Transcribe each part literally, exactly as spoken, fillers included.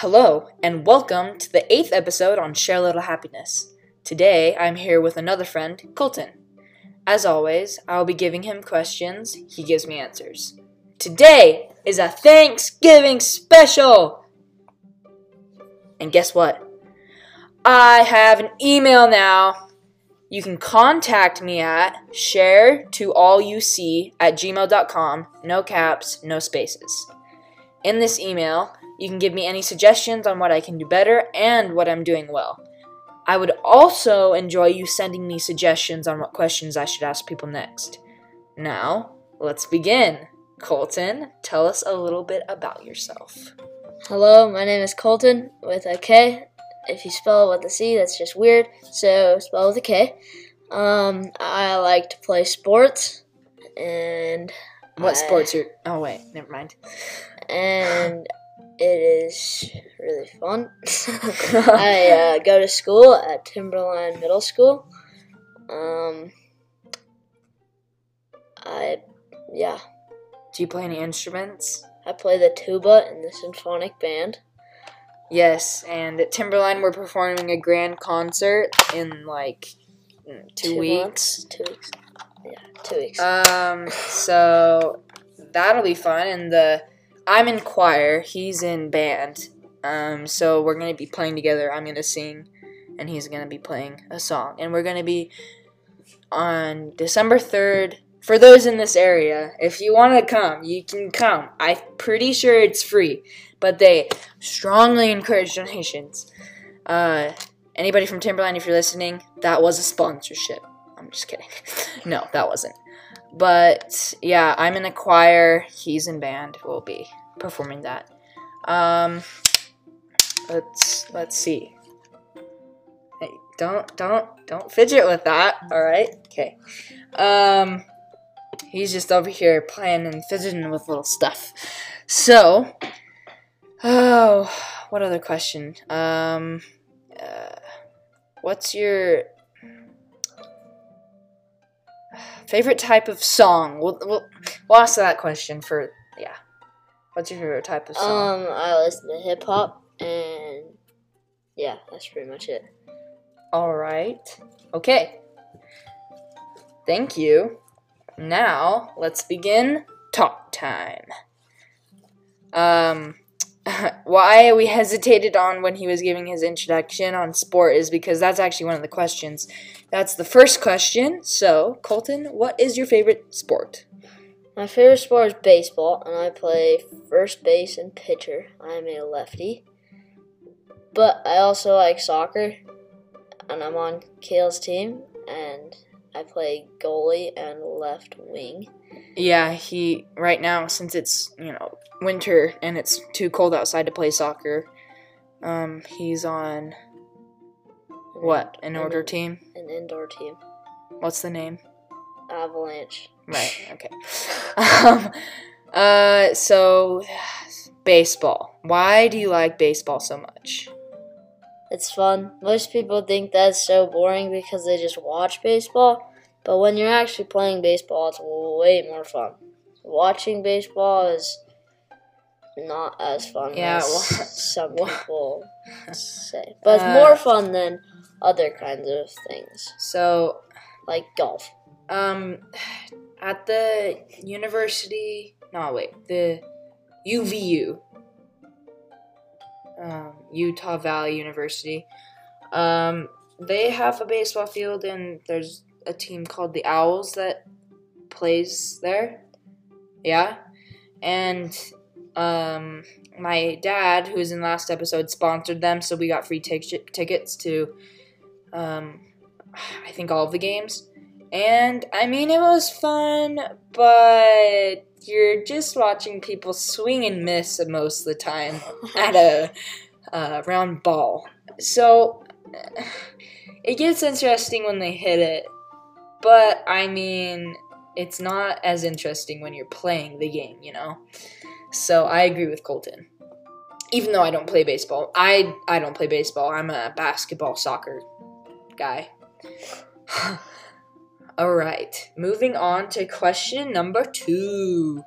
Hello, and welcome to the eighth episode on Share Little Happiness. Today, I'm here with another friend, Colton. As always, I'll be giving him questions, he gives me answers. Today is a Thanksgiving special! And guess what? I have an email now! You can contact me at share to all you see at gmail dot com, no caps, no spaces. In this email, you can give me any suggestions on what I can do better and what I'm doing well. I would also enjoy you sending me suggestions on what questions I should ask people next. Now, let's begin. Colton, tell us a little bit about yourself. Hello, my name is Colton with a K. If you spell it with a C, that's just weird, so spell it with a K. Um, I like to play sports, and... What I, sports are... Oh, wait, never mind. And... It is really fun. I uh, go to school at Timberline Middle School. Um, I, yeah. Do you play any instruments? I play the tuba in the symphonic band. Yes, and at Timberline we're performing a grand concert in like two, two weeks. Months, two weeks. Yeah, two weeks. Um, so that'll be fun, and the. I'm in choir, he's in band, um, so we're going to be playing together. I'm going to sing, and he's going to be playing a song. And we're going to be on December third. For those in this area, if you want to come, you can come. I'm pretty sure it's free, but they strongly encourage donations. Uh, anybody from Timberline, if you're listening, that was a sponsorship. I'm just kidding. No, that wasn't. But, yeah, I'm in a choir, he's in band, we'll be performing that. Um, let's, let's see. Hey, don't, don't, don't fidget with that, alright? Okay. Um, he's just over here playing and fidgeting with little stuff. So, oh, what other question? Um, uh, what's your... Favorite type of song? We'll, we'll, we'll ask that question for, yeah. What's your favorite type of song? Um, I listen to hip-hop, and yeah, that's pretty much it. All right. Okay. Thank you. Now, let's begin talk time. Um, why we hesitated on when he was giving his introduction on sport is because that's actually one of the questions. That's the first question. So, Colton, what is your favorite sport? My favorite sport is baseball, and I play first base and pitcher. I'm a lefty. But I also like soccer, and I'm on Kale's team, and I play goalie and left wing. Yeah, he, right now, since it's, you know, winter and it's too cold outside to play soccer, um, he's on, what, an outdoor team? An indoor team. What's the name? Avalanche. Right, okay. um, uh, so, baseball. Why do you like baseball so much? It's fun. Most people think that's so boring because they just watch baseball, but when you're actually playing baseball, it's way more fun. Watching baseball is not as fun yeah, as well, some people say, but it's uh, more fun than other kinds of things. So, like golf. Um, at the university, no, wait, the U V U. Um, Utah Valley University. Um, they have a baseball field, and there's a team called the Owls that plays there. Yeah. And um, my dad, who was in last episode, sponsored them, so we got free t- tickets to, um, I think, all of the games. And, I mean, it was fun, but... You're just watching people swing and miss most of the time at a uh, round ball. So, it gets interesting when they hit it, but, I mean, it's not as interesting when you're playing the game, you know? So, I agree with Colton. Even though I don't play baseball. I, I don't play baseball. I'm a basketball, soccer guy. All right, moving on to question number two.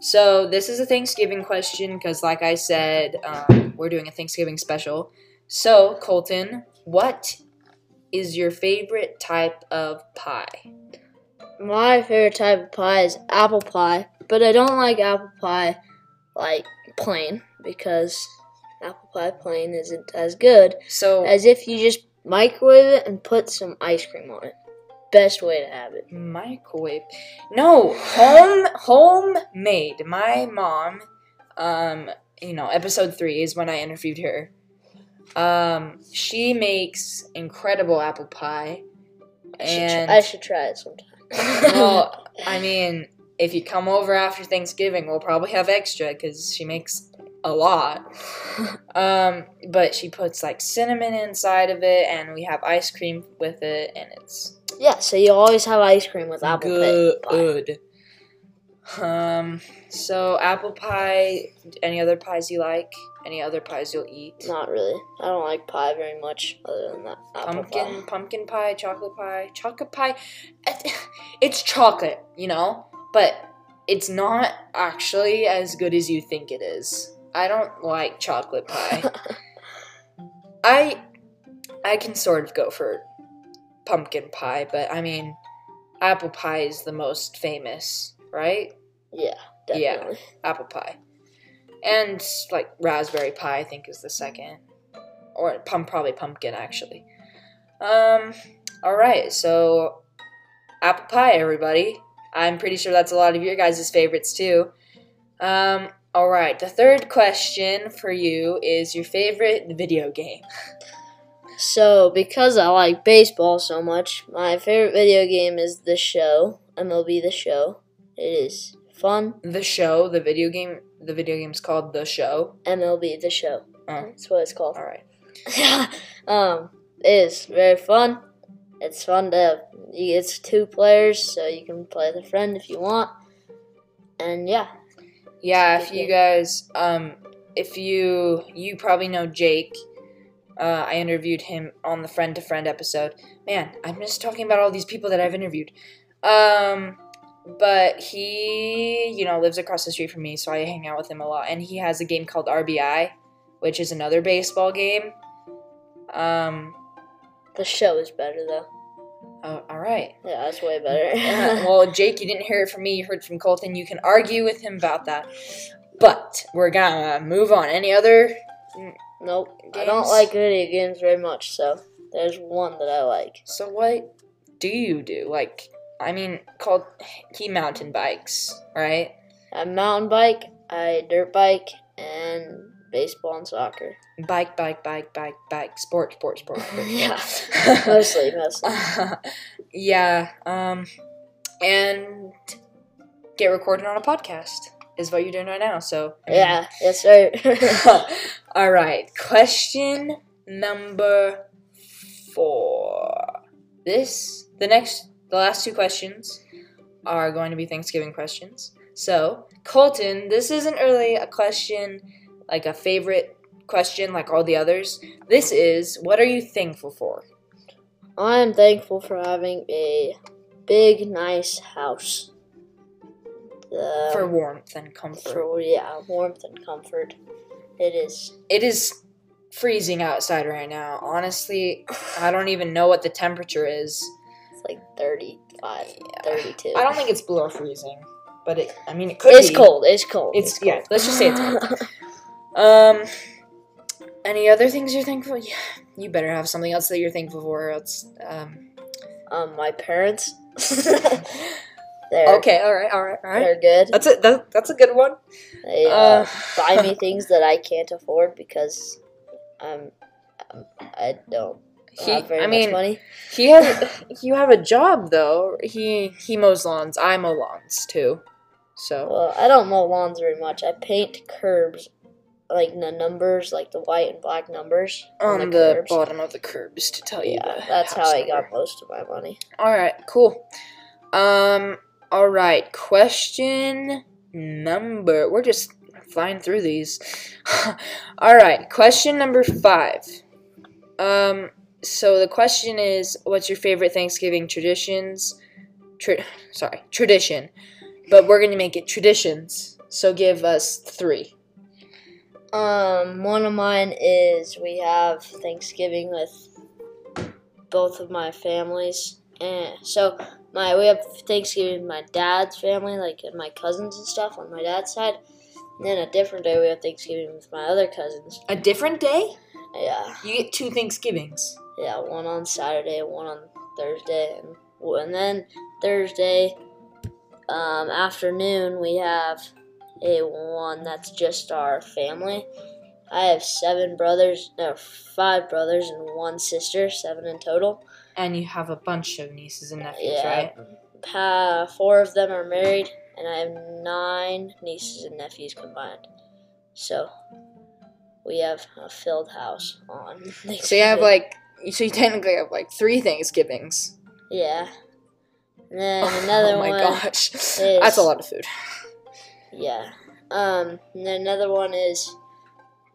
So this is a Thanksgiving question because, like I said, um, we're doing a Thanksgiving special. So, Colton, what is your favorite type of pie? My favorite type of pie is apple pie, but I don't like apple pie, like, plain, because apple pie plain isn't as good so, as if you just microwave it and put some ice cream on it. Best way to have it. Microwave? No, home, homemade. My mom, um, you know, episode three is when I interviewed her. Um, she makes incredible apple pie. And I should try it sometime. Well, I mean, if you come over after Thanksgiving, we'll probably have extra because she makes a lot. Um, but she puts, like, cinnamon inside of it, and we have ice cream with it, and it's... Yeah, so you always have ice cream with apple good. pie. Good. Um, so apple pie, any other pies you like? Any other pies you'll eat? Not really. I don't like pie very much other than that. Pumpkin, pie. pumpkin pie, chocolate pie. Chocolate pie, it's chocolate, you know? But it's not actually as good as you think it is. I don't like chocolate pie. I, I can sort of go for pumpkin pie, but I mean, apple pie is the most famous, right? Yeah, definitely. Yeah, apple pie. And, like, raspberry pie, I think, is the second. Or pump, probably pumpkin, actually. Um, all right, so apple pie, everybody. I'm pretty sure that's a lot of your guys' favorites, too. Um, all right, the third question for you is your favorite video game. So, because I like baseball so much, my favorite video game is The Show, M L B The Show. It is fun. The Show, the video game... The video game's called The Show. M L B The Show. Oh. That's what it's called. All right. um, it is very fun. It's fun to have. It's two players, so you can play with a friend if you want. And yeah. Yeah, if you game. guys, um, if you, you probably know Jake. Uh, I interviewed him on the Friend to Friend episode. Man, I'm just talking about all these people that I've interviewed. Um... But he, you know, lives across the street from me, so I hang out with him a lot. And he has a game called R B I, which is another baseball game. Um, The Show is better, though. Oh, all right. Yeah, that's way better. Yeah, well, Jake, you didn't hear it from me. You heard from Colton. You can argue with him about that. But we're going to move on. Any other Nope. games? I don't like video games very much, so there's one that I like. So what do you do? Like... I mean, called he mountain bikes, right? I mountain bike, I dirt bike, and baseball and soccer. Bike, bike, bike, bike, bike, sport, sport, sport. Yeah, mostly, mostly. Uh, yeah, um, and get recorded on a podcast is what you're doing right now, so. I mean, yeah, yes, sir. All right, question number four. This, the next... The last two questions are going to be Thanksgiving questions. So, Colton, this isn't really a question, like a favorite question like all the others. This is, what are you thankful for? I'm thankful for having a big, nice house. The, for warmth and comfort. For, yeah, warmth and comfort. It is. It is freezing outside right now. Honestly, I don't even know what the temperature is. Like thirty-five, yeah. thirty-two. I don't think it's below freezing, but it, I mean, it could it's be. It's cold. It's cold. It's, it's cold. Yeah, let's just say it's cold. um, any other things you're thankful? Yeah, you better have something else that you're thankful for. Or else, um, um, my parents. They're, okay. All right. All right. All right. They're good. That's a that, that's a good one. They uh, uh, buy me things that I can't afford because I'm um, I don't. He, I mean, money. he has. You have a job though. He he mows lawns. I mow lawns too. So well, I don't mow lawns very much. I paint curbs, like the numbers, like the white and black numbers on, on the, the bottom of the curbs. To tell you, yeah, that's how I got most of my money. All right, cool. Um, all right. Question number. We're just flying through these. All right. Question number five. Um. So the question is, what's your favorite Thanksgiving traditions? Tra- sorry, tradition. But we're going to make it traditions. So give us three. Um, one of mine is we have Thanksgiving with both of my families. And so my we have Thanksgiving with my dad's family, like my cousins and stuff on my dad's side. And then a different day we have Thanksgiving with my other cousins. A different day? Yeah. You get two Thanksgivings. Yeah, one on Saturday, one on Thursday. And, and then Thursday um, afternoon we have a one that's just our family. I have seven brothers, no, five brothers and one sister, seven in total. And you have a bunch of nieces and nephews, yeah, right? Uh, four of them are married, and I have nine nieces and nephews combined. So we have a filled house on Thanksgiving. So you have like, so you technically have like three Thanksgivings. Yeah. And then another one. Oh my one gosh, is, that's a lot of food. Yeah. Um, and then another one is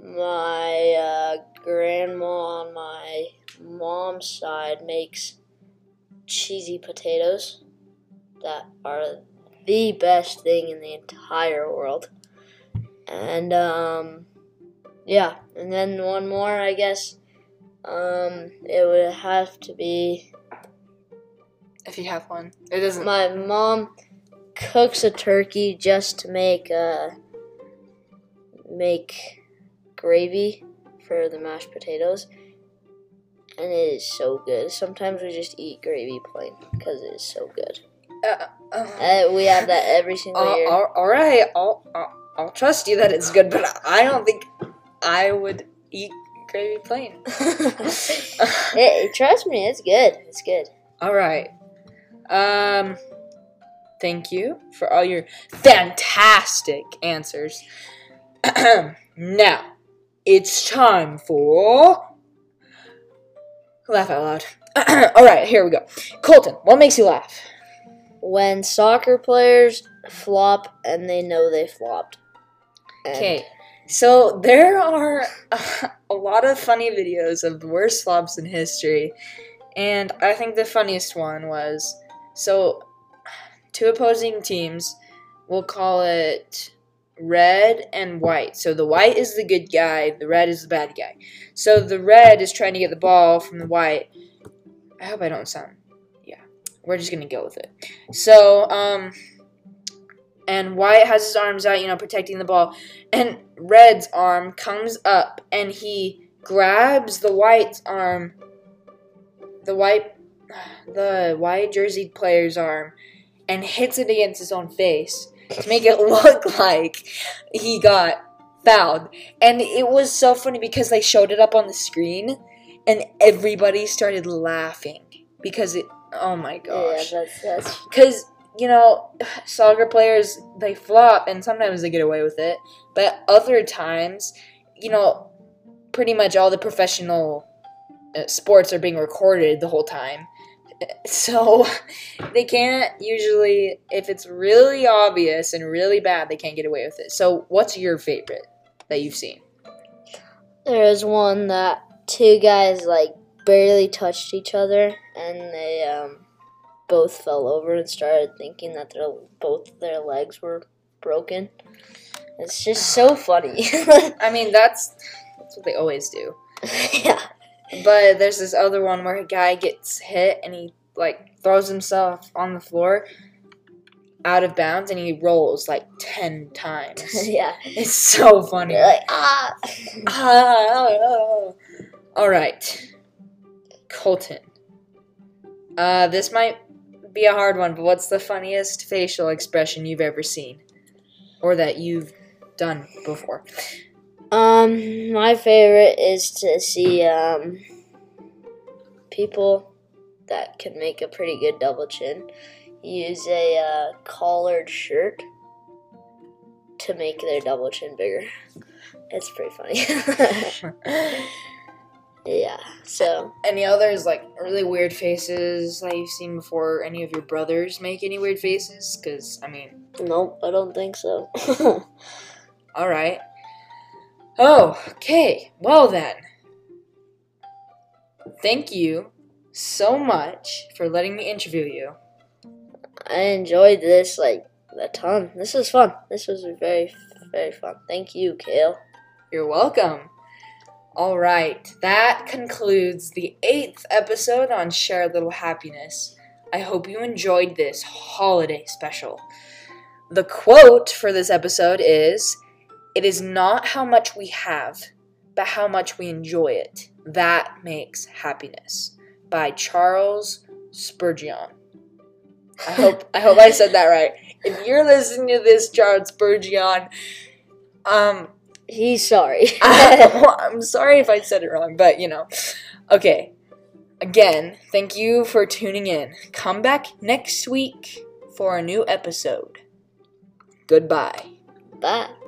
my uh, grandma on my mom's side makes cheesy potatoes that are the best thing in the entire world. And, um, yeah. And then one more, I guess. Um, it would have to be... If you have one. It doesn't... My mom... cooks a turkey just to make uh, make gravy for the mashed potatoes, and it is so good. Sometimes we just eat gravy plain because it is so good. Uh, uh, uh, we have that every single uh, year. All, all right, I'll, I'll I'll trust you that it's good, but I don't think I would eat gravy plain. Hey, trust me, it's good. It's good. All right. Um. Thank you for all your fantastic answers. Now, it's time for... Laugh out loud. Alright, here we go. Colton, what makes you laugh? When soccer players flop and they know they flopped. Okay, and... so there are a lot of funny videos of the worst flops in history. And I think the funniest one was... so. Two opposing teams, we'll call it red and white. So the white is the good guy, the red is the bad guy. So the red is trying to get the ball from the white. I hope I don't sound, yeah, we're just going to go with it. So, um, and white has his arms out, you know, protecting the ball. And red's arm comes up and he grabs the white's arm, the white, the white jersey player's arm, and hits it against his own face to make it look like he got fouled. And it was so funny because they showed it up on the screen, and everybody started laughing because it, oh my gosh. Yeah, that's because, you know, soccer players, they flop, and sometimes they get away with it. But other times, you know, pretty much all the professional sports are being recorded the whole time. So, they can't usually, if it's really obvious and really bad, they can't get away with it. So, what's your favorite that you've seen? There is one that two guys, like, barely touched each other, and they um, both fell over and started thinking that their both their legs were broken. It's just so funny. I mean, that's, that's what they always do. Yeah. But there's this other one where a guy gets hit and he, like, throws himself on the floor out of bounds and he rolls, like, ten times. Yeah. It's so funny. You're like, ah! ah oh, oh. All right. Colton. Uh, this might be a hard one, but what's the funniest facial expression you've ever seen? Or that you've done before? Um, my favorite is to see, um, people that can make a pretty good double chin use a, uh, collared shirt to make their double chin bigger. It's pretty funny. Yeah, so. Any others, like, really weird faces that you've seen before? Any of your brothers make any weird faces? Because, I mean. Nope, I don't think so. All right. Oh, okay. Well then, thank you so much for letting me interview you. I enjoyed this, like, a ton. This is fun. This was very, very fun. Thank you, Kale. You're welcome. All right. That concludes the eighth episode on Share Little Happiness. I hope you enjoyed this holiday special. The quote for this episode is, "It is not how much we have, but how much we enjoy it. That makes happiness," by Charles Spurgeon. I hope I hope I said that right. If you're listening to this, Charles Spurgeon, um, he's sorry. I, I'm sorry if I said it wrong, but you know, okay. Again, thank you for tuning in. Come back next week for a new episode. Goodbye. Bye.